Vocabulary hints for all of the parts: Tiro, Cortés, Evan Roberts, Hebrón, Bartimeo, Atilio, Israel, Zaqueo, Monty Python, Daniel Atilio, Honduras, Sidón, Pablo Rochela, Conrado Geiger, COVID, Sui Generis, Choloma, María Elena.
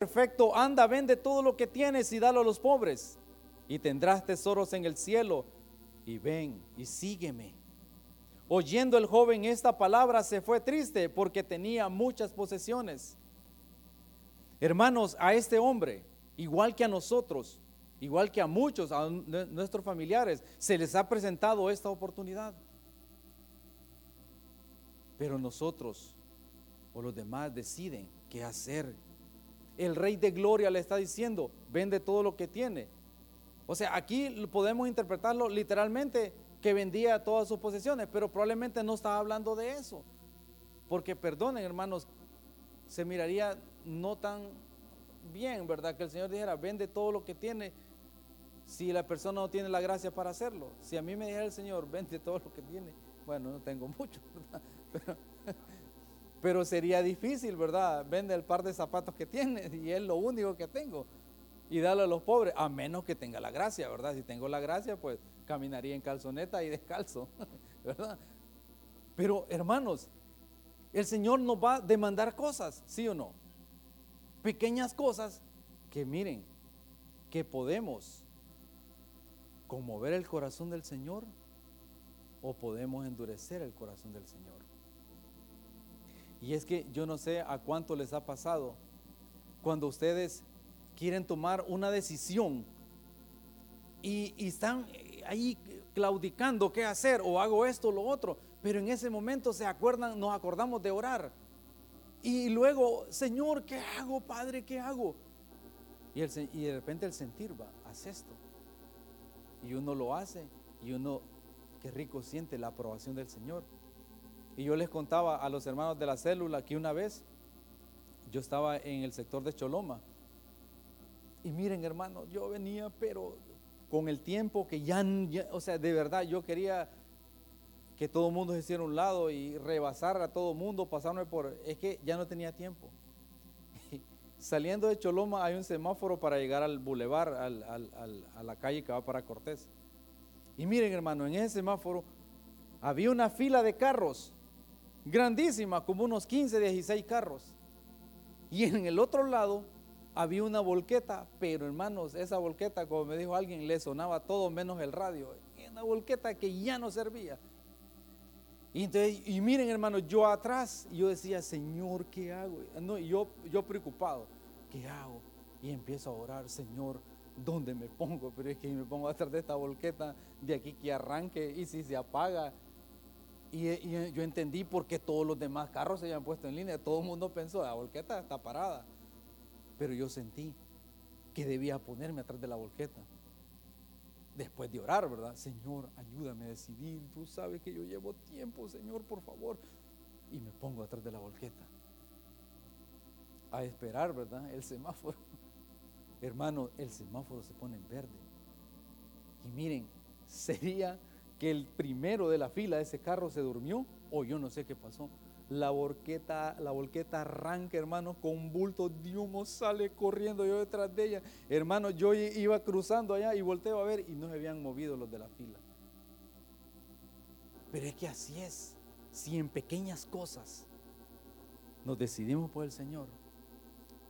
perfecto, anda, vende todo lo que tienes y dalo a los pobres y tendrás tesoros en el cielo, y ven y sígueme. Oyendo el joven esta palabra, se fue triste porque tenía muchas posesiones. Hermanos, a este hombre, igual que a nosotros, igual que a muchos, a nuestros familiares, se les ha presentado esta oportunidad. Pero nosotros o los demás deciden qué hacer. El Rey de Gloria le está diciendo, vende todo lo que tiene. O sea, aquí podemos interpretarlo literalmente que vendía todas sus posesiones, pero probablemente no estaba hablando de eso. Porque perdonen, hermanos, se miraría no tan bien, ¿verdad? Que el Señor dijera, vende todo lo que tiene, si la persona no tiene la gracia para hacerlo. Si a mí me dijera el Señor, vende todo lo que tiene, bueno, no tengo mucho, ¿verdad? Pero sería difícil, ¿verdad? Vende el par de zapatos que tiene y es lo único que tengo y dalo a los pobres, a menos que tenga la gracia, ¿verdad? Si tengo la gracia, pues caminaría en calzoneta y descalzo, ¿verdad? Pero hermanos, el Señor nos va a demandar cosas, ¿sí o no? Pequeñas cosas que miren, que podemos conmover el corazón del Señor o podemos endurecer el corazón del Señor. Y es que yo no sé a cuánto les ha pasado cuando ustedes quieren tomar una decisión y están ahí claudicando qué hacer, o hago esto o lo otro, pero en ese momento nos acordamos de orar. Y luego, Señor, ¿qué hago, Padre? ¿Qué hago? Y de repente el sentir va, haz esto. Y uno lo hace, y uno, qué rico siente la aprobación del Señor. Y yo les contaba a los hermanos de la célula que una vez yo estaba en el sector de Choloma. Y miren, hermanos, yo venía, pero con el tiempo que ya o sea, de verdad, yo quería que todo el mundo se hiciera a un lado y rebasar a todo el mundo, pasarme por, es que ya no tenía tiempo. Y saliendo de Choloma hay un semáforo para llegar al bulevar, a la calle que va para Cortés. Y miren, hermano, en ese semáforo había una fila de carros, grandísima, como unos 15, 16 carros. Y en el otro lado había una volqueta, pero hermanos, esa volqueta, como me dijo alguien, le sonaba todo menos el radio. Una volqueta que ya no servía. Y entonces, y miren, hermanos, yo atrás, yo decía, Señor, ¿qué hago? No, yo preocupado, ¿qué hago? Y empiezo a orar, Señor, ¿dónde me pongo? Pero es que me pongo atrás de esta volqueta, de aquí que arranque, y si se apaga. Y yo entendí por qué todos los demás carros se habían puesto en línea. Todo el mundo pensó, la volqueta está parada. Pero yo sentí que debía ponerme atrás de la volqueta. Después de orar, ¿verdad? Señor, ayúdame a decidir. Tú sabes que yo llevo tiempo, Señor, por favor. Y me pongo atrás de la volqueta. A esperar, ¿verdad? El semáforo. Hermano, el semáforo se pone en verde. Y miren, sería que el primero de la fila de ese carro se durmió o yo no sé qué pasó. La volqueta arranca, hermano, con un bulto de humo, sale corriendo yo detrás de ella. Hermano, yo iba cruzando allá y volteo a ver y no se habían movido los de la fila. Pero es que así es. Si en pequeñas cosas nos decidimos por el Señor,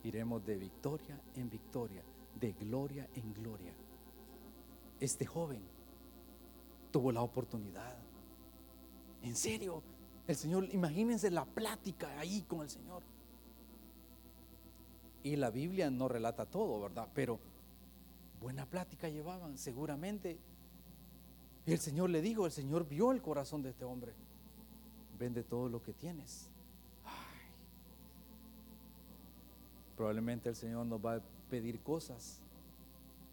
iremos de victoria en victoria, de gloria en gloria. Este joven tuvo la oportunidad. En serio, el Señor, imagínense la plática ahí con el Señor. Y la Biblia no relata todo, ¿verdad? Pero buena plática llevaban, seguramente. Y el Señor le dijo, el Señor vio el corazón de este hombre. Vende todo lo que tienes. Ay. Probablemente el Señor nos va a pedir cosas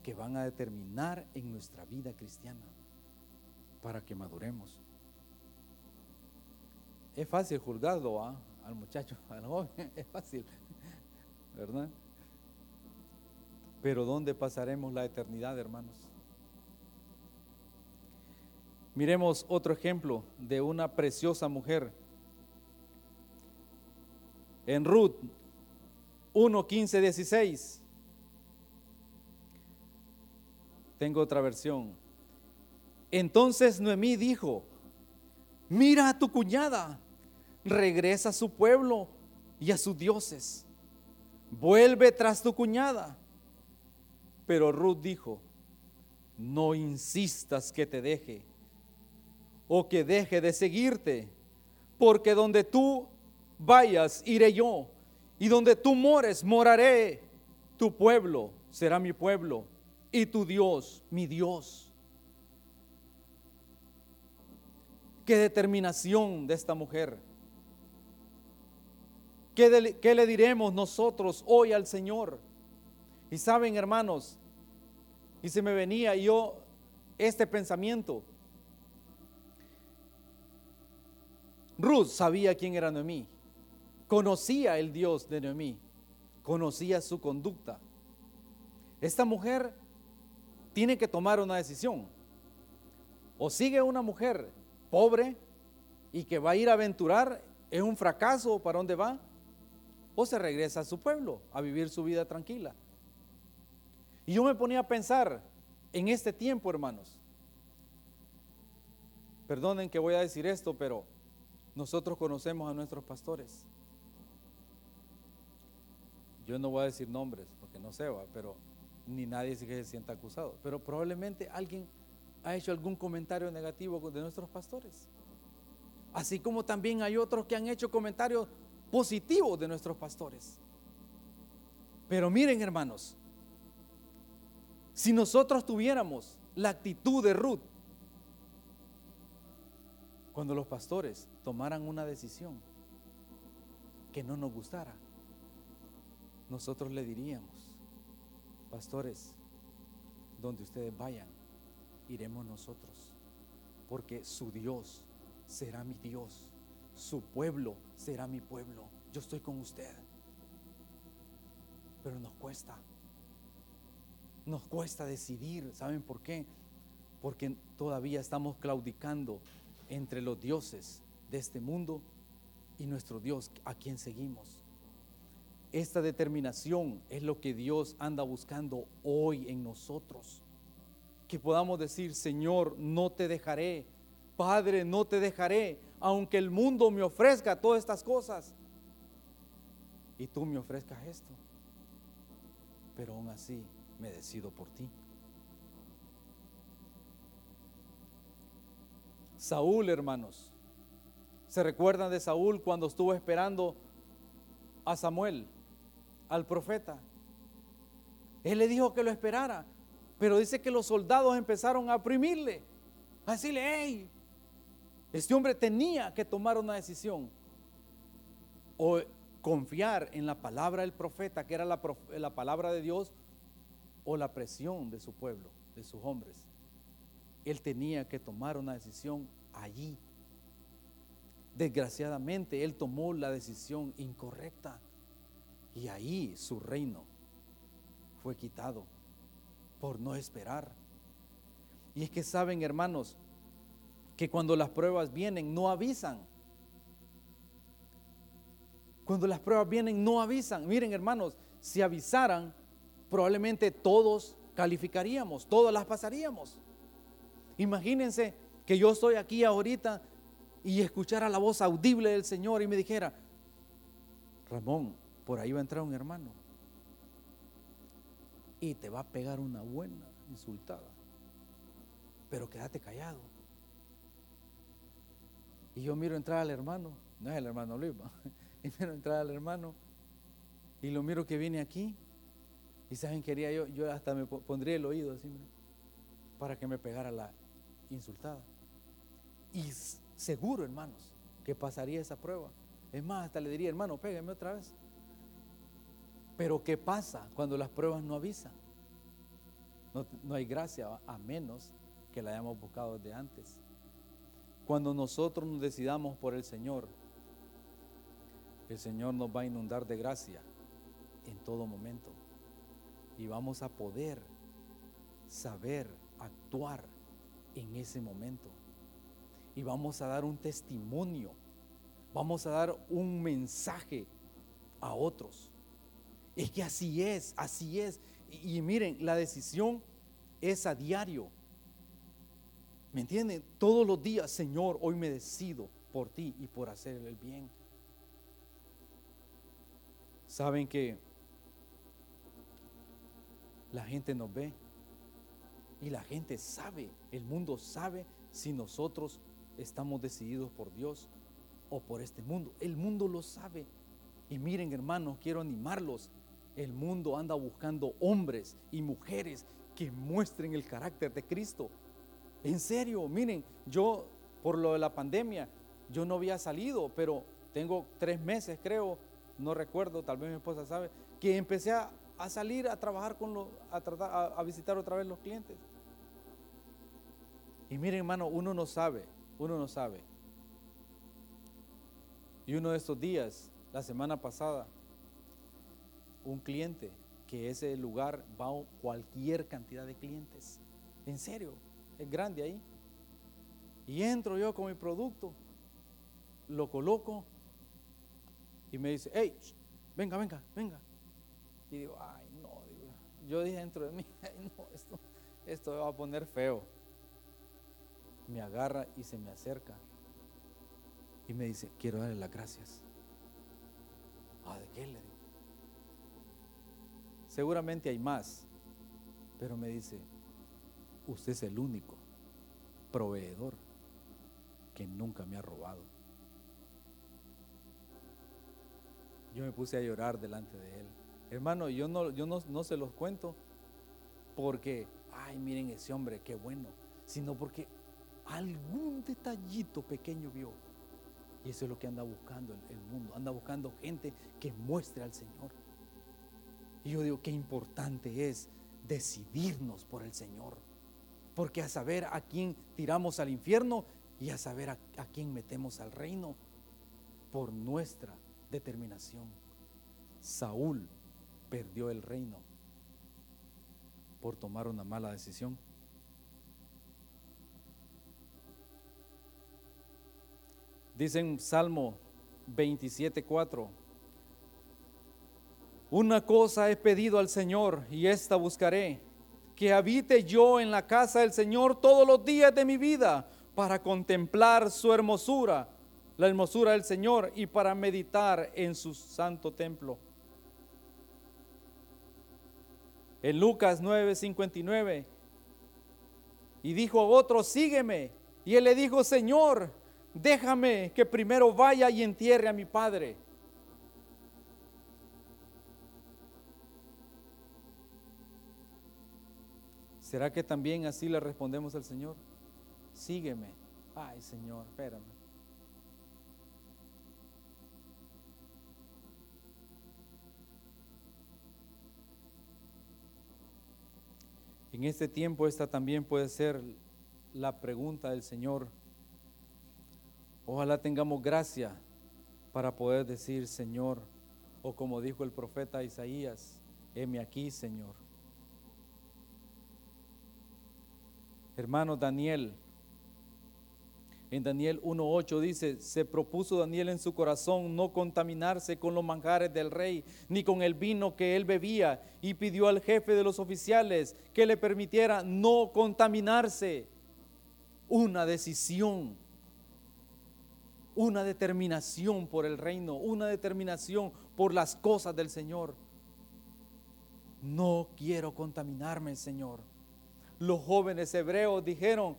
que van a determinar en nuestra vida cristiana para que maduremos. Es fácil juzgarlo, ¿ah? Al muchacho, al joven, es fácil, ¿verdad? Pero ¿dónde pasaremos la eternidad, hermanos? Miremos otro ejemplo de una preciosa mujer. En Ruth 1:15-16. Tengo otra versión. Entonces Noemí dijo, mira a tu cuñada. Regresa a su pueblo y a sus dioses, vuelve tras tu cuñada. Pero Ruth dijo, no insistas que te deje o que deje de seguirte, porque donde tú vayas iré yo, y donde tú mores moraré. Tu pueblo será mi pueblo y tu Dios mi Dios. Qué determinación de esta mujer. ¿Qué le diremos nosotros hoy al Señor? Y saben, hermanos, y se me venía yo este pensamiento. Ruth sabía quién era Noemí, conocía el Dios de Noemí, conocía su conducta. Esta mujer tiene que tomar una decisión. O sigue una mujer pobre y que va a ir a aventurar, es un fracaso, ¿para dónde va? O se regresa a su pueblo a vivir su vida tranquila. Y yo me ponía a pensar en este tiempo, hermanos. Perdonen que voy a decir esto, pero nosotros conocemos a nuestros pastores. Yo no voy a decir nombres porque no se va, pero ni nadie se sienta acusado. Pero probablemente alguien ha hecho algún comentario negativo de nuestros pastores. Así como también hay otros que han hecho comentarios positivos de nuestros pastores. Pero miren, hermanos, si nosotros tuviéramos la actitud de Ruth, cuando los pastores tomaran una decisión que no nos gustara, nosotros le diríamos, pastores, donde ustedes vayan, iremos nosotros, porque su Dios será mi Dios, su pueblo será mi pueblo, yo estoy con usted. Pero nos cuesta decidir, ¿saben por qué? Porque todavía estamos claudicando entre los dioses de este mundo y nuestro Dios, a quien seguimos. Esta determinación es lo que Dios anda buscando hoy en nosotros, que podamos decir, Señor, no te dejaré, Padre, no te dejaré, aunque el mundo me ofrezca todas estas cosas, y tú me ofrezcas esto, pero aún así me decido por ti. Saúl, hermanos, ¿se recuerdan de Saúl cuando estuvo esperando a Samuel, al profeta? Él le dijo que lo esperara, pero dice que los soldados empezaron a oprimirle, a decirle, hey, este hombre tenía que tomar una decisión, o confiar en la palabra del profeta, que era la palabra de Dios, o la presión de su pueblo, de sus hombres. Él tenía que tomar una decisión allí. Desgraciadamente, él tomó la decisión incorrecta y ahí su reino fue quitado por no esperar. Y es que saben, hermanos, que cuando las pruebas vienen no avisan. Cuando las pruebas vienen no avisan. Miren, hermanos, si avisaran, probablemente todos calificaríamos, todas las pasaríamos. Imagínense que yo estoy aquí ahorita y escuchara la voz audible del Señor y me dijera, Ramón, por ahí va a entrar un hermano y te va a pegar una buena insultada, pero quédate callado. Y yo miro entrar al hermano, no es el hermano Luis, y miro entrar al hermano y lo miro que viene aquí y saben que haría yo hasta me pondría el oído así, para que me pegara la insultada. Y seguro, hermanos, que pasaría esa prueba. Es más, hasta le diría, hermano, pégame otra vez. Pero ¿qué pasa cuando las pruebas no avisan? No hay gracia, a menos que la hayamos buscado desde antes. Cuando nosotros nos decidamos por el Señor nos va a inundar de gracia en todo momento. Y vamos a poder saber actuar en ese momento y vamos a dar un testimonio, vamos a dar un mensaje a otros. Es que así es, y miren, la decisión es a diario, ¿me entienden? Todos los días, Señor, hoy me decido por ti y por hacer el bien. Saben que La gente nos ve y la gente sabe, el mundo sabe si nosotros estamos decididos por Dios o por este mundo. El mundo lo sabe. Y miren, hermanos, quiero animarlos. El mundo anda buscando hombres y mujeres que muestren el carácter de Cristo. En serio, miren, yo por lo de la pandemia, yo no había salido, pero tengo 3 meses, creo, no recuerdo, tal vez mi esposa sabe, que empecé a salir a trabajar con los, a visitar otra vez los clientes. Y miren, hermano, uno no sabe. Y uno de estos días, la semana pasada, un cliente, que ese lugar va cualquier cantidad de clientes, en serio, es grande ahí. Y entro yo con mi producto, lo coloco y me dice, hey, venga. Y digo, ay no, yo dije dentro de mí, ay no, esto me va a poner feo. Me agarra y se me acerca y me dice, quiero darle las gracias. Ah, ¿de qué? Le digo. Seguramente hay más, pero me dice, usted es el único proveedor que nunca me ha robado. Yo me puse a llorar delante de él. Hermano, yo no se los cuento porque, ay, miren ese hombre, qué bueno, sino porque algún detallito pequeño vio. Y eso es lo que anda buscando el mundo, anda buscando gente que muestre al Señor. Y yo digo, qué importante es decidirnos por el Señor, porque a saber a quién tiramos al infierno y a saber a quién metemos al reino por nuestra determinación. Saúl perdió el reino por tomar una mala decisión. Dice en Salmo 27:4, una cosa he pedido al Señor y esta buscaré, que habite yo en la casa del Señor todos los días de mi vida, para contemplar su hermosura, la hermosura del Señor, y para meditar en su santo templo. En Lucas 9:59, y dijo a otro, sígueme, y él le dijo, Señor, déjame que primero vaya y entierre a mi padre. ¿Será que también así le respondemos al Señor? Sígueme. Ay, Señor, espérame. En este tiempo, esta también puede ser la pregunta del Señor. Ojalá tengamos gracia para poder decir, Señor, o como dijo el profeta Isaías, heme aquí, Señor. Hermano, Daniel, en Daniel 1:8 dice, se propuso Daniel en su corazón no contaminarse con los manjares del rey, ni con el vino que él bebía, y pidió al jefe de los oficiales que le permitiera no contaminarse. Una decisión, una determinación por el reino, una determinación por las cosas del Señor. No quiero contaminarme, Señor. Los jóvenes hebreos dijeron,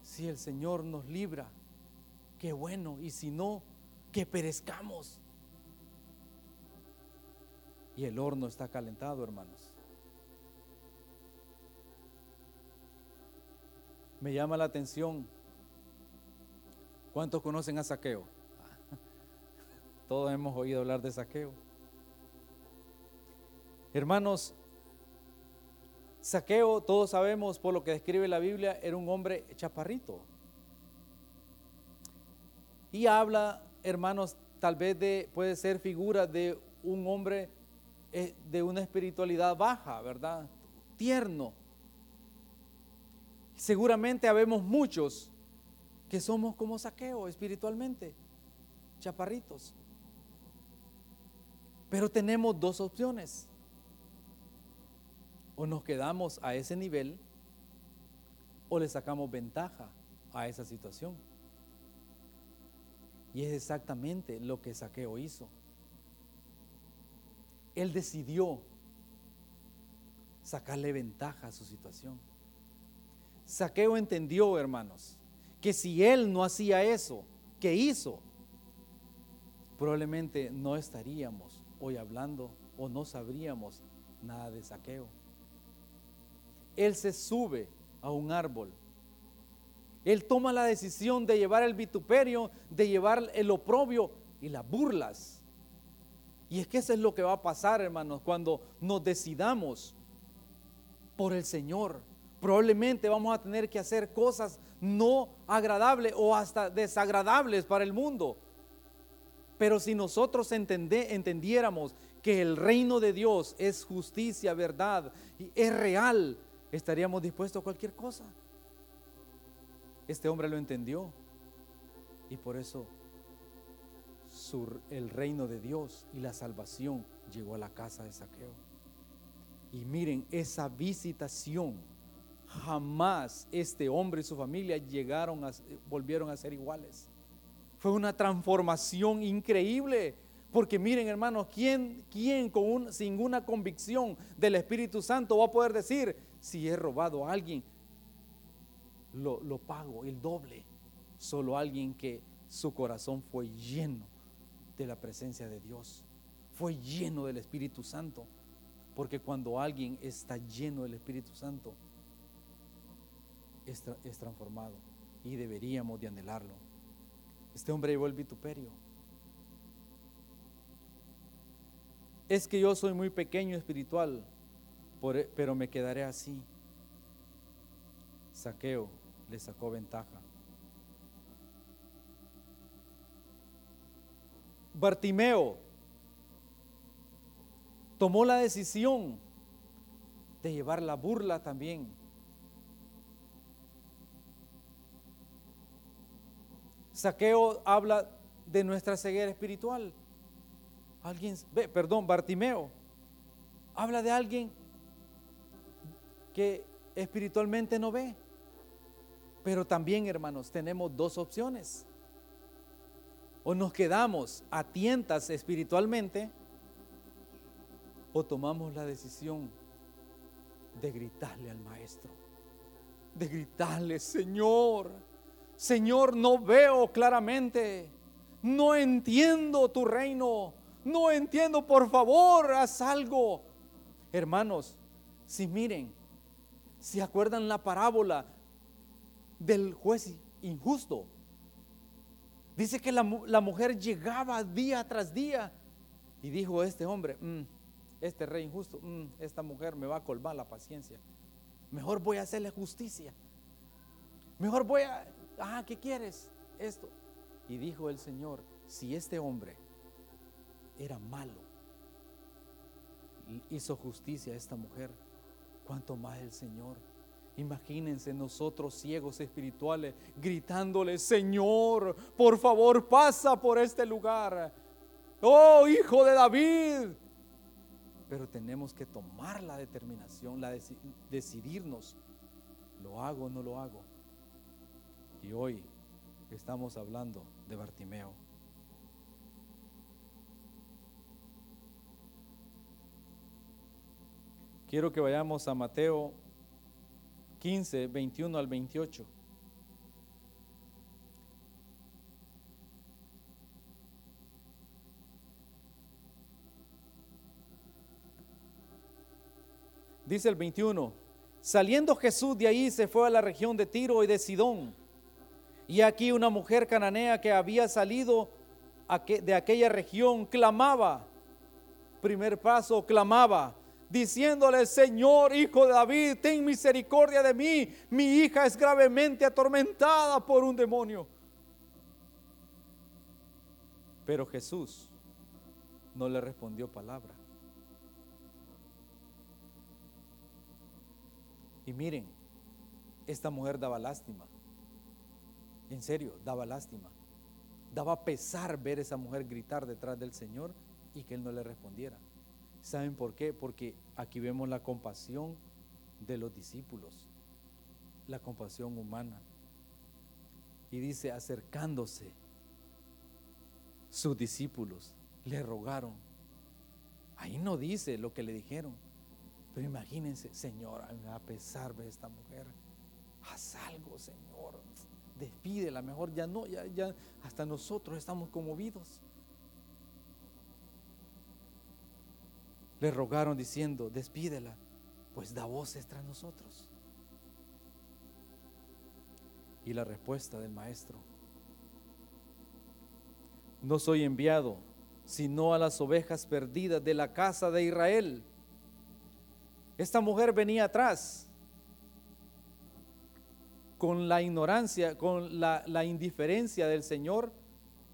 si el Señor nos libra, qué bueno, y si no, que perezcamos. Y el horno está calentado, hermanos. Me llama la atención, ¿cuántos conocen a Zaqueo? Todos hemos oído hablar de Zaqueo. Hermanos, Zaqueo, todos sabemos por lo que describe la Biblia, era un hombre chaparrito. Y habla, hermanos, tal vez puede ser figura de un hombre de una espiritualidad baja, ¿verdad? Tierno. Seguramente habemos muchos que somos como Zaqueo espiritualmente, chaparritos. Pero tenemos dos opciones. O nos quedamos a ese nivel o le sacamos ventaja a esa situación. Y es exactamente lo que Zaqueo hizo. Él decidió sacarle ventaja a su situación. Zaqueo entendió, hermanos, que si él no hacía eso que hizo, probablemente no estaríamos hoy hablando o no sabríamos nada de Zaqueo. Él se sube a un árbol. Él toma la decisión de llevar el vituperio, de llevar el oprobio y las burlas. Y es que eso es lo que va a pasar, hermanos, cuando nos decidamos por el Señor. Probablemente vamos a tener que hacer cosas no agradables o hasta desagradables para el mundo. Pero si nosotros entendiéramos que el reino de Dios es justicia, verdad y es real, estaríamos dispuestos a cualquier cosa. Este hombre lo entendió y por eso el reino de Dios y la salvación llegó a la casa de Zaqueo. Y miren, esa visitación, jamás este hombre y su familia volvieron a ser iguales. Fue una transformación increíble, porque miren, hermanos, ¿quién sin una convicción del Espíritu Santo va a poder decir, si he robado a alguien, lo pago el doble? Solo alguien que su corazón fue lleno de la presencia de Dios, fue lleno del Espíritu Santo, porque cuando alguien está lleno del Espíritu Santo es transformado, y deberíamos de anhelarlo. Este hombre llevó el vituperio. Es que yo soy muy pequeño espiritual, pero me quedaré así. Zaqueo le sacó ventaja. Bartimeo tomó la decisión de llevar la burla también. Zaqueo habla de nuestra ceguera espiritual. Bartimeo habla de alguien que espiritualmente no ve. Pero también, hermanos, tenemos dos opciones. O nos quedamos a tientas espiritualmente, o tomamos la decisión de gritarle al maestro, de gritarle: Señor, no veo claramente, no entiendo tu reino, no entiendo, por favor, haz algo. Hermanos, si acuerdan la parábola del juez injusto, dice que la mujer llegaba día tras día y dijo: este hombre, este rey injusto, esta mujer me va a colmar la paciencia. Mejor voy a hacerle justicia. Mejor voy a... ¿qué quieres? Esto. Y dijo el Señor: si este hombre era malo, hizo justicia a esta mujer, ¿cuánto más el Señor? Imagínense nosotros ciegos espirituales gritándole: Señor, por favor, pasa por este lugar, oh Hijo de David. Pero tenemos que tomar la determinación, decidirnos, ¿lo hago o no lo hago? Y hoy estamos hablando de Bartimeo. Quiero que vayamos a Mateo 15, 21 al 28. Dice el 21: saliendo Jesús de ahí se fue a la región de Tiro y de Sidón, y aquí una mujer cananea que había salido de aquella región clamaba, diciéndole: Señor, Hijo de David, ten misericordia de mí, mi hija es gravemente atormentada por un demonio. Pero Jesús no le respondió palabra. Y miren, esta mujer daba lástima, en serio, daba lástima, daba pesar ver esa mujer gritar detrás del Señor y que Él no le respondiera. ¿Saben por qué? Porque aquí vemos la compasión de los discípulos, la compasión humana. Y dice: acercándose sus discípulos le rogaron. Ahí no dice lo que le dijeron, Pero imagínense, Señor, a mí me da pesar ver esta mujer. Haz algo, Señor. Despídela, mejor ya no, ya hasta nosotros estamos conmovidos. Le rogaron diciendo, despídela, pues da voces tras nosotros. Y la respuesta del maestro: no soy enviado sino a las ovejas perdidas de la casa de Israel. Esta mujer venía atrás con la ignorancia, con la indiferencia del Señor.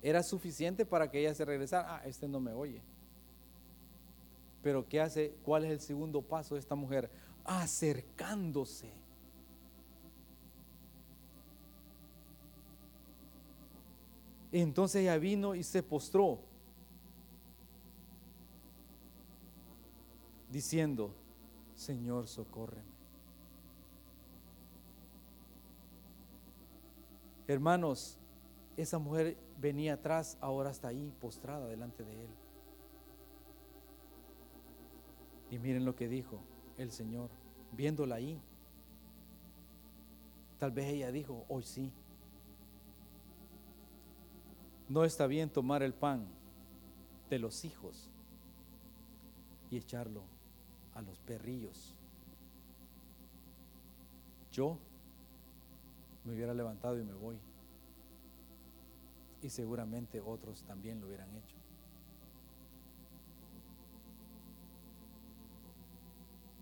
Era suficiente para que ella se regresara. Este no me oye. Pero ¿qué hace? ¿Cuál es el segundo paso de esta mujer? Acercándose. Entonces ella vino y se postró, diciendo: Señor, socórreme. Hermanos, esa mujer venía atrás, ahora está ahí postrada delante de él. Y miren lo que dijo el Señor, viéndola ahí. Tal vez ella dijo: hoy sí. No está bien tomar el pan de los hijos y echarlo a los perrillos. Yo me hubiera levantado y me voy. Y seguramente otros también lo hubieran hecho.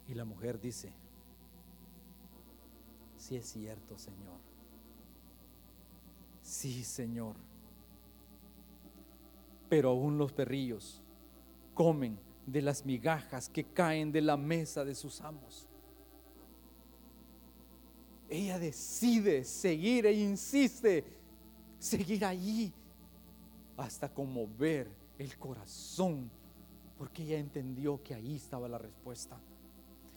Y la mujer dice: sí es cierto, Señor. Sí, Señor. Pero aún los perrillos comen de las migajas que caen de la mesa de sus amos. Ella decide seguir e insiste, seguir allí hasta conmover el corazón, porque ella entendió que ahí estaba la respuesta.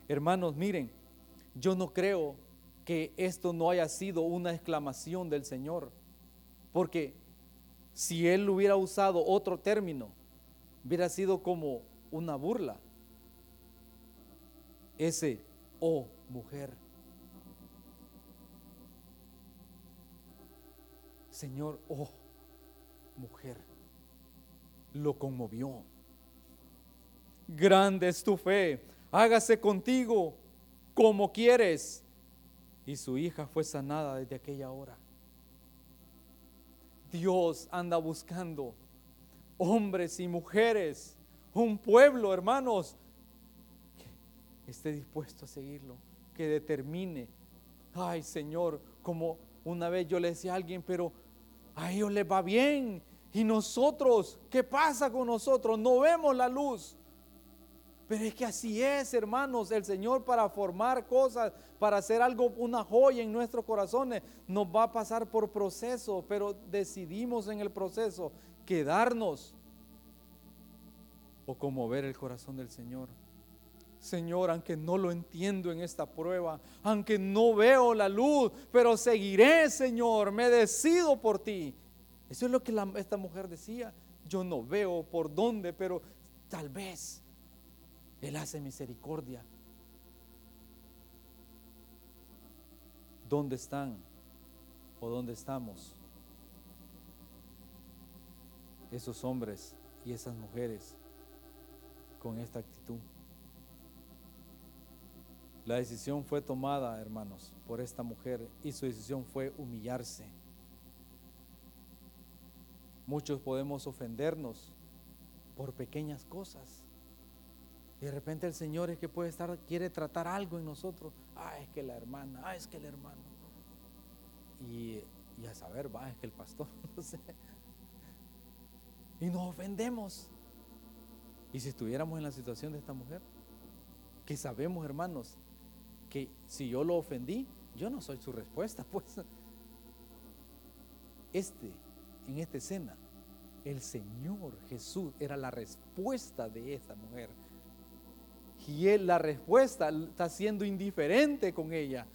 Hermanos, miren, yo no creo que esto no haya sido una exclamación del Señor, porque si él hubiera usado otro término, hubiera sido como una burla. Ese, oh mujer. Señor, oh mujer, lo conmovió. Grande es tu fe, hágase contigo como quieres. Y su hija fue sanada desde aquella hora. Dios anda buscando hombres y mujeres, un pueblo, hermanos, que esté dispuesto a seguirlo, que determine. Ay, Señor, como una vez yo le decía a alguien, pero a ellos les va bien, y nosotros, ¿qué pasa con nosotros? No vemos la luz. Pero es que así es, hermanos, el Señor, para formar cosas, para hacer algo, una joya en nuestros corazones, nos va a pasar por proceso, pero decidimos en el proceso quedarnos o conmover el corazón del Señor. Señor, aunque no lo entiendo en esta prueba, aunque no veo la luz, pero seguiré, Señor, me decido por ti. Eso es lo que esta mujer decía: yo no veo por dónde, pero tal vez Él hace misericordia. ¿Dónde están o dónde estamos esos hombres y esas mujeres con esta actitud? La decisión fue tomada, hermanos, por esta mujer, y su decisión fue humillarse. Muchos podemos ofendernos por pequeñas cosas. Y de repente el Señor es que quiere tratar algo en nosotros. Es que la hermana, es que el hermano. Y a saber, es que el pastor, no sé. Y nos ofendemos. Y si estuviéramos en la situación de esta mujer, que sabemos, hermanos, que si yo lo ofendí, yo no soy su respuesta, pues. En esta escena, el Señor Jesús era la respuesta de esta mujer. Y él, la respuesta, está siendo indiferente con ella.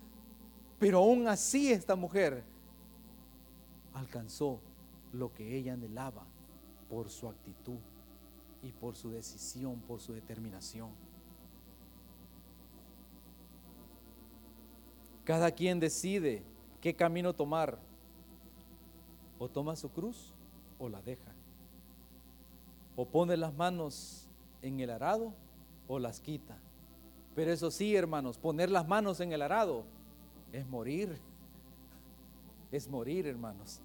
Pero aún así esta mujer alcanzó lo que ella anhelaba por su actitud y por su decisión, por su determinación. Cada quien decide qué camino tomar, o toma su cruz o la deja, o pone las manos en el arado o las quita. Pero eso sí, hermanos, poner las manos en el arado es morir, hermanos.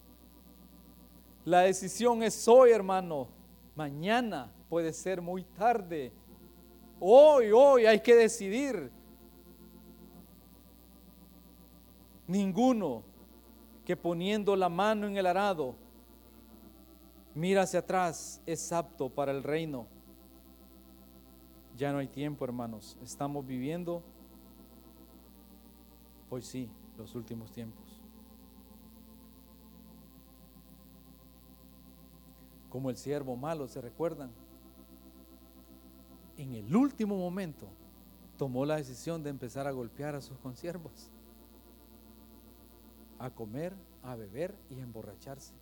La decisión es hoy, hermano. Mañana puede ser muy tarde. Hoy hay que decidir. Ninguno que poniendo la mano en el arado mira hacia atrás es apto para el reino. Ya no hay tiempo, hermanos. Estamos viviendo, hoy sí, los últimos tiempos. Como el siervo malo, ¿se recuerdan? En el último momento tomó la decisión de empezar a golpear a sus consiervos, a comer, a beber y a emborracharse.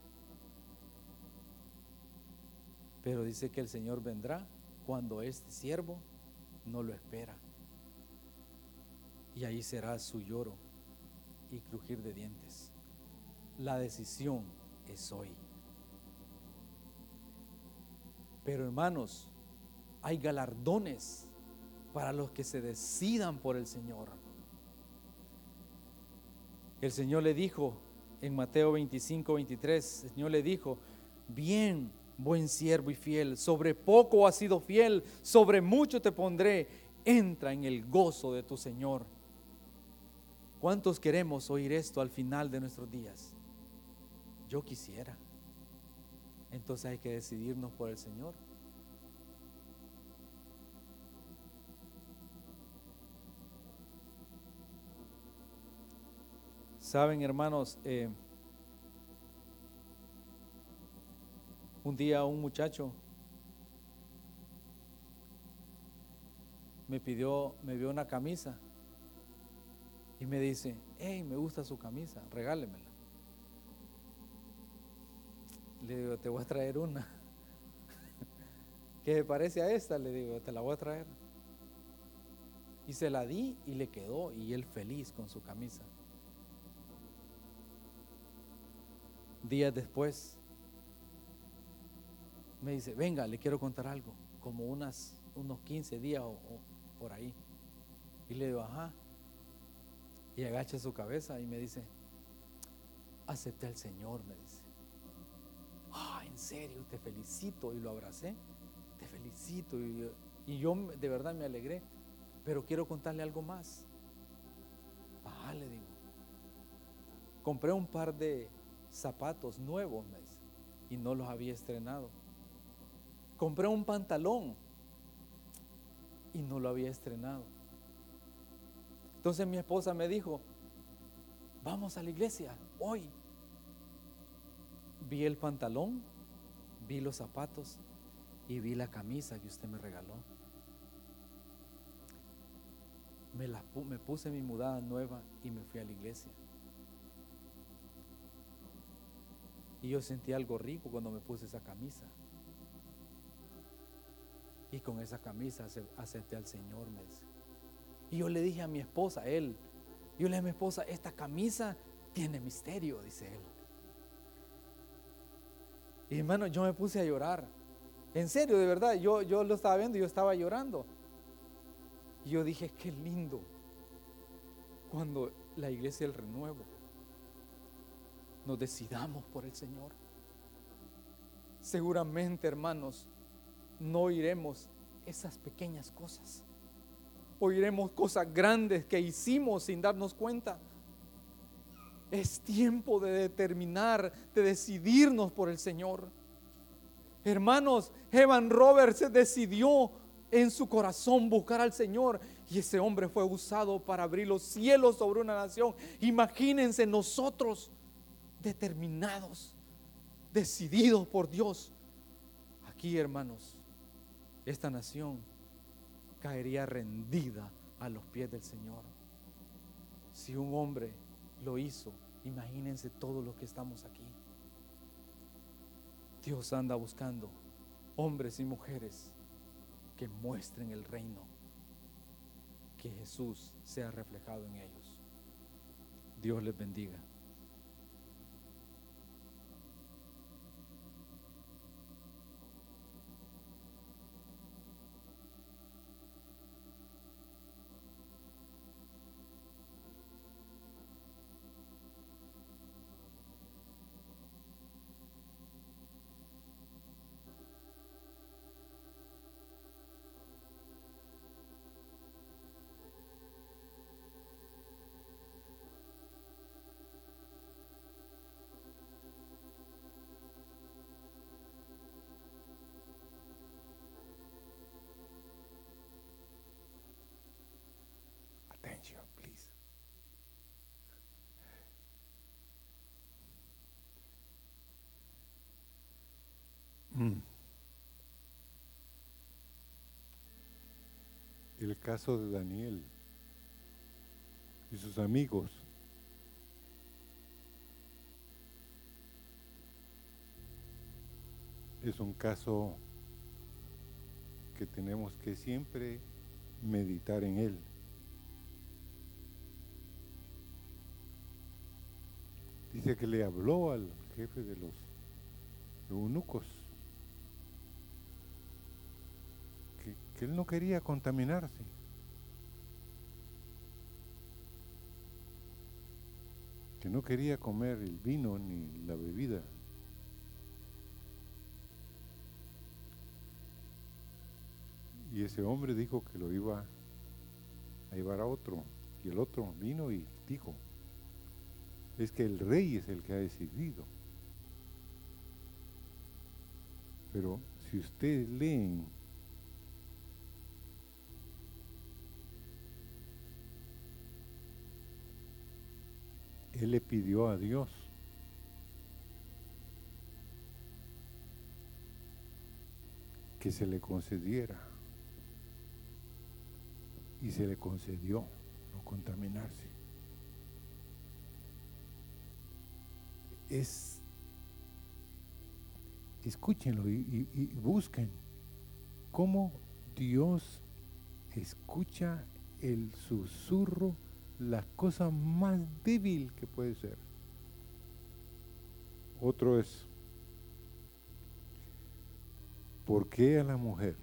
Pero dice que el Señor vendrá cuando este siervo no lo espera. Y ahí será su lloro y crujir de dientes. La decisión es hoy. Pero hermanos, hay galardones para los que se decidan por el Señor. El Señor le dijo en Mateo 25:23, el Señor le dijo: bien, buen siervo y fiel, sobre poco has sido fiel, sobre mucho te pondré, entra en el gozo de tu Señor. ¿Cuántos queremos oír esto al final de nuestros días? Yo quisiera. Entonces hay que decidirnos por el Señor. Saben, hermanos, un día un muchacho me vio una camisa y me dice: hey, me gusta su camisa, regálemela. Le digo: te voy a traer una que se parece a esta, le digo, te la voy a traer. Y se la di y le quedó, y él feliz con su camisa. Días después me dice: venga, le quiero contar algo. Como unos 15 días o por ahí. Y le digo: ajá. Y agacha su cabeza y me dice: acepté al Señor, me dice. Ah, en serio, te felicito. Y lo abracé: te felicito. Y yo de verdad me alegré, pero quiero contarle algo más. Ajá, le digo, compré un par de zapatos nuevos, me dice, y no los había estrenado. Compré un pantalón y no lo había estrenado. Entonces mi esposa me dijo: vamos a la iglesia hoy. Vi el pantalón, vi los zapatos y vi la camisa que usted me regaló. Me puse mi mudada nueva y me fui a la iglesia. Y yo sentí algo rico cuando me puse esa camisa. Y con esa camisa acepté al Señor, me dice. Y yo le dije a mi esposa, esta camisa tiene misterio, dice él. Y hermano, yo me puse a llorar. En serio, de verdad, yo lo estaba viendo y yo estaba llorando. Y yo dije: qué lindo cuando la iglesia del renuevo nos decidamos por el Señor. Seguramente, hermanos, no oiremos esas pequeñas cosas. Oiremos cosas grandes que hicimos sin darnos cuenta. Es tiempo de determinar, de decidirnos por el Señor. Hermanos, Evan Roberts se decidió en su corazón buscar al Señor, y ese hombre fue usado para abrir los cielos sobre una nación. Imagínense nosotros, determinados, decididos por Dios. Aquí, hermanos, esta nación caería rendida a los pies del Señor. Si un hombre lo hizo, imagínense todos los que estamos aquí. Dios anda buscando hombres y mujeres que muestren el reino, que Jesús sea reflejado en ellos. Dios les bendiga. El caso de Daniel y sus amigos. Es un caso que tenemos que siempre meditar en él. Dice que le habló al jefe de los eunucos, que él no quería contaminarse. Que no quería comer el vino ni la bebida. Y ese hombre dijo que lo iba a llevar a otro. Y el otro vino y dijo, es que el rey es el que ha decidido. Pero si ustedes leen él le pidió a Dios que se le concediera y se le concedió no contaminarse. Escúchenlo y busquen cómo Dios escucha el susurro, la cosa más débil que puede ser. Otro es, ¿por qué a la mujer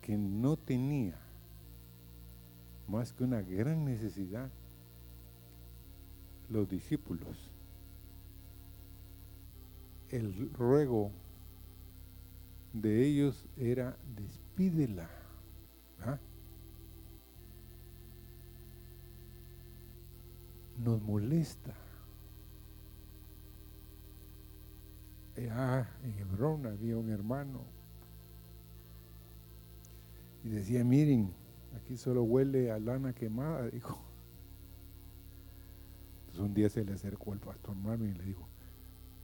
que no tenía más que una gran necesidad, los discípulos, el ruego de ellos era despídela? Nos molesta. En Hebrón había un hermano y decía, miren, aquí solo huele a lana quemada, dijo. Entonces un día se le acercó al pastor Marvin y le dijo,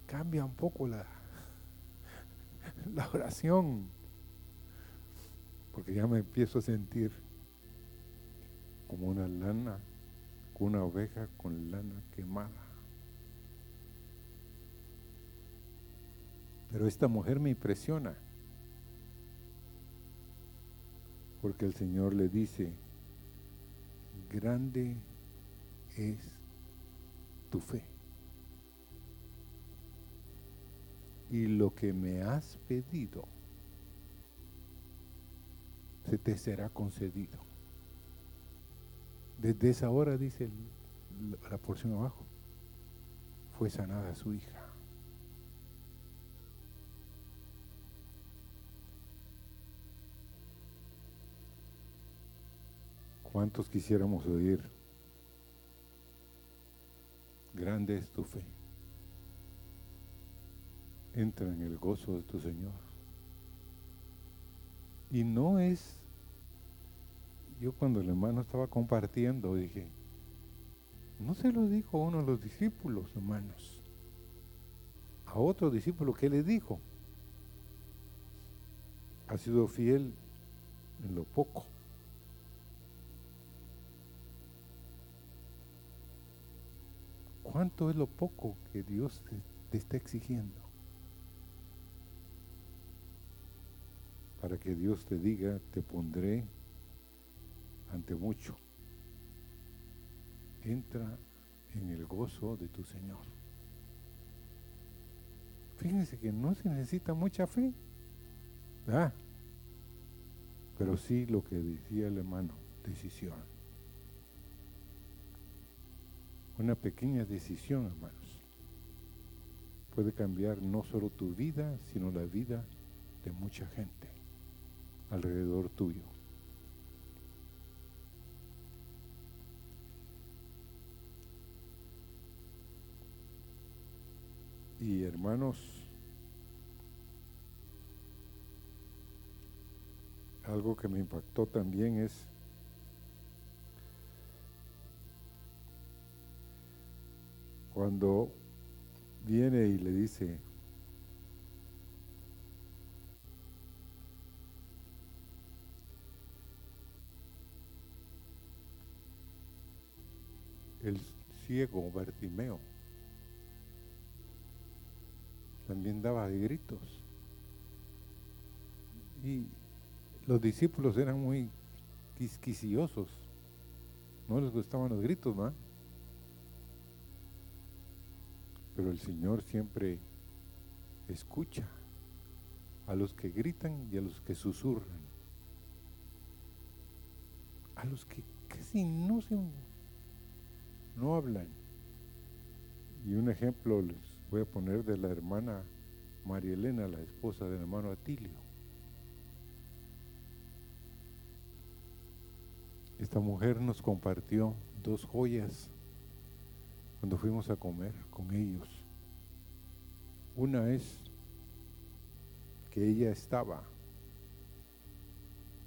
cambia un poco la oración, porque ya me empiezo a sentir como una lana, como una oveja con lana quemada. Pero esta mujer me impresiona, porque el Señor le dice, grande es tu fe, y lo que me has pedido se te será concedido. Desde esa hora, dice la porción abajo, fue sanada su hija. ¿Cuántos quisiéramos oír? Grande es tu fe. Entra en el gozo de tu Señor. Y no es, yo cuando el hermano estaba compartiendo dije, no se lo dijo a uno de los discípulos, hermanos, a otro discípulo, ¿qué le dijo? Has sido fiel en lo poco, ¿cuánto es lo poco que Dios te está exigiendo? Para que Dios te diga, te pondré ante mucho. Entra en el gozo de tu Señor. Fíjense que no se necesita mucha fe, ¿verdad? Pero sí lo que decía el hermano, decisión. Una pequeña decisión, hermanos, puede cambiar no solo tu vida, sino la vida de mucha gente alrededor tuyo. Y hermanos, algo que me impactó también es cuando viene y le dice, el ciego Bartimeo también daba de gritos. Y los discípulos eran muy quisquillosos. No les gustaban los gritos, ¿no? Pero el Señor siempre escucha a los que gritan y a los que susurran. A los que casi no hablan. Y un ejemplo les voy a poner de la hermana María Elena, la esposa del hermano Atilio. Esta mujer nos compartió 2 joyas cuando fuimos a comer con ellos. Una es que ella estaba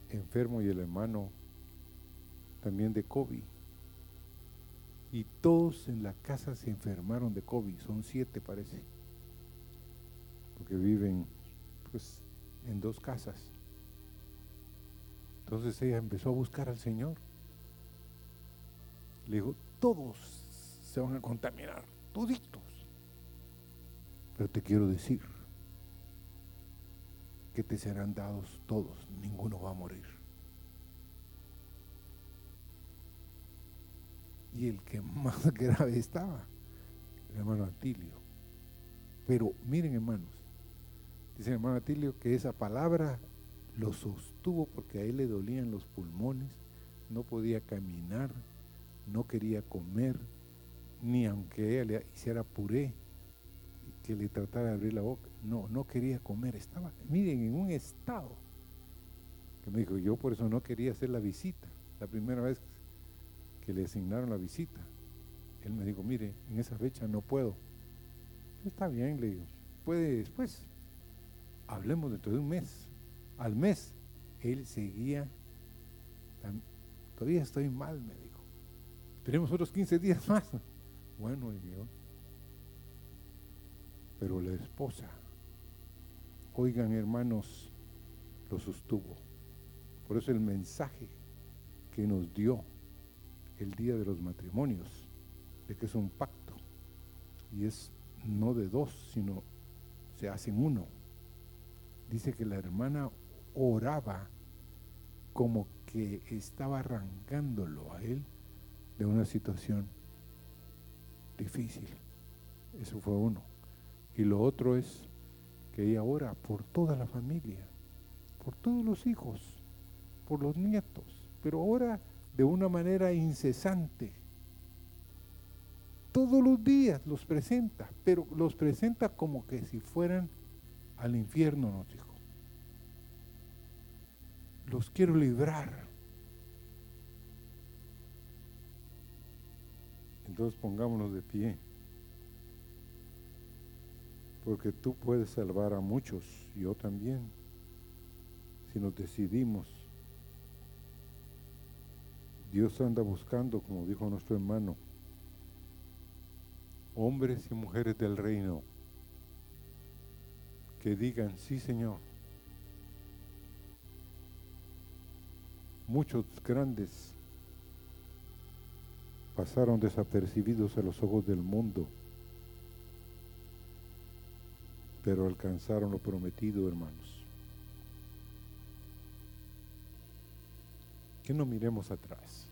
enfermo y el hermano también de COVID. Y todos en la casa se enfermaron de COVID, son 7 parece, porque viven pues en 2 casas. Entonces ella empezó a buscar al Señor. Le dijo, todos se van a contaminar, toditos. Pero te quiero decir que te serán dados todos, ninguno va a morir. Y el que más grave estaba, el hermano Atilio. Pero miren, hermanos, dice el hermano Atilio que esa palabra lo sostuvo porque a él le dolían los pulmones, no podía caminar, no quería comer, ni aunque ella le hiciera puré, que le tratara de abrir la boca. No quería comer, estaba, miren, en un estado. Que me dijo, yo por eso no quería hacer la visita, la primera vez que le asignaron la visita. Él me dijo, mire, en esa fecha no puedo. Está bien, le digo, puede después. Hablemos dentro de un mes. Al mes, él seguía, todavía estoy mal, me dijo. Esperemos otros 15 días más. Bueno, yo. Pero la esposa, oigan hermanos, lo sostuvo. Por eso el mensaje que nos dio el día de los matrimonios, de que es un pacto, y es no de 2, sino se hacen 1. Dice que la hermana oraba como que estaba arrancándolo a él de una situación difícil. Eso fue 1. Y lo otro es que ella ora por toda la familia, por todos los hijos, por los nietos, pero ora de una manera incesante. Todos los días los presenta, pero los presenta como que si fueran al infierno, nos dijo. Los quiero librar. Entonces pongámonos de pie, porque tú puedes salvar a muchos, yo también, si nos decidimos. Dios anda buscando, como dijo nuestro hermano, hombres y mujeres del reino que digan, sí, Señor. Muchos grandes pasaron desapercibidos a los ojos del mundo, pero alcanzaron lo prometido, hermanos. que no miremos atrás.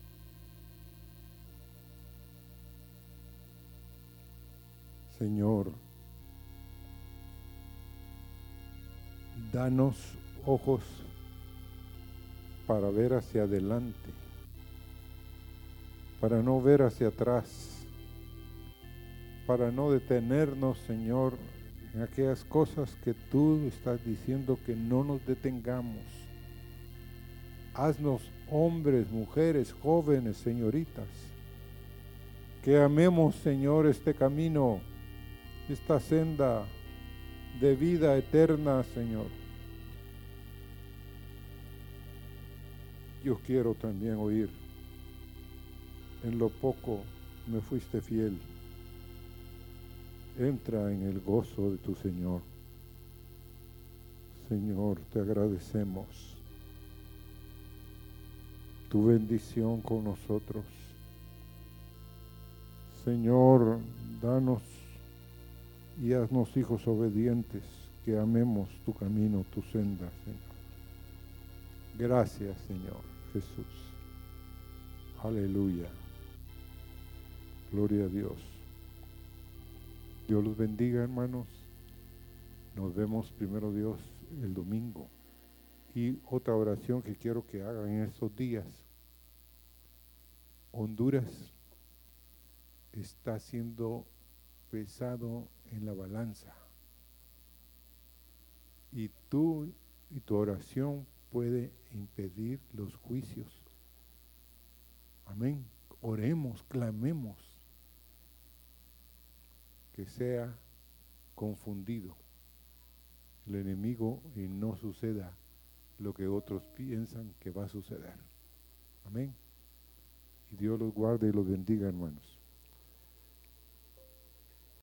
Señor, danos ojos para ver hacia adelante, para no ver hacia atrás, para no detenernos, Señor, en aquellas cosas que tú estás diciendo que no nos detengamos. Haznos hombres, mujeres, jóvenes, señoritas, que amemos, Señor, este camino, esta senda de vida eterna, Señor. Yo quiero también oír: en lo poco me fuiste fiel, entra en el gozo de tu Señor. Señor, te agradecemos tu bendición con nosotros. Señor, danos y haznos hijos obedientes, que amemos tu camino, tu senda, Señor. Gracias, Señor Jesús. Aleluya. Gloria a Dios. Dios los bendiga, hermanos. Nos vemos, primero Dios, el domingo. Y otra oración que quiero que hagan en estos días. Honduras está siendo pesado en la balanza, y tú y tu oración puede impedir los juicios. Amén. Oremos, clamemos que sea confundido el enemigo y no suceda lo que otros piensan que va a suceder. Amén. Y Dios los guarde y los bendiga, hermanos.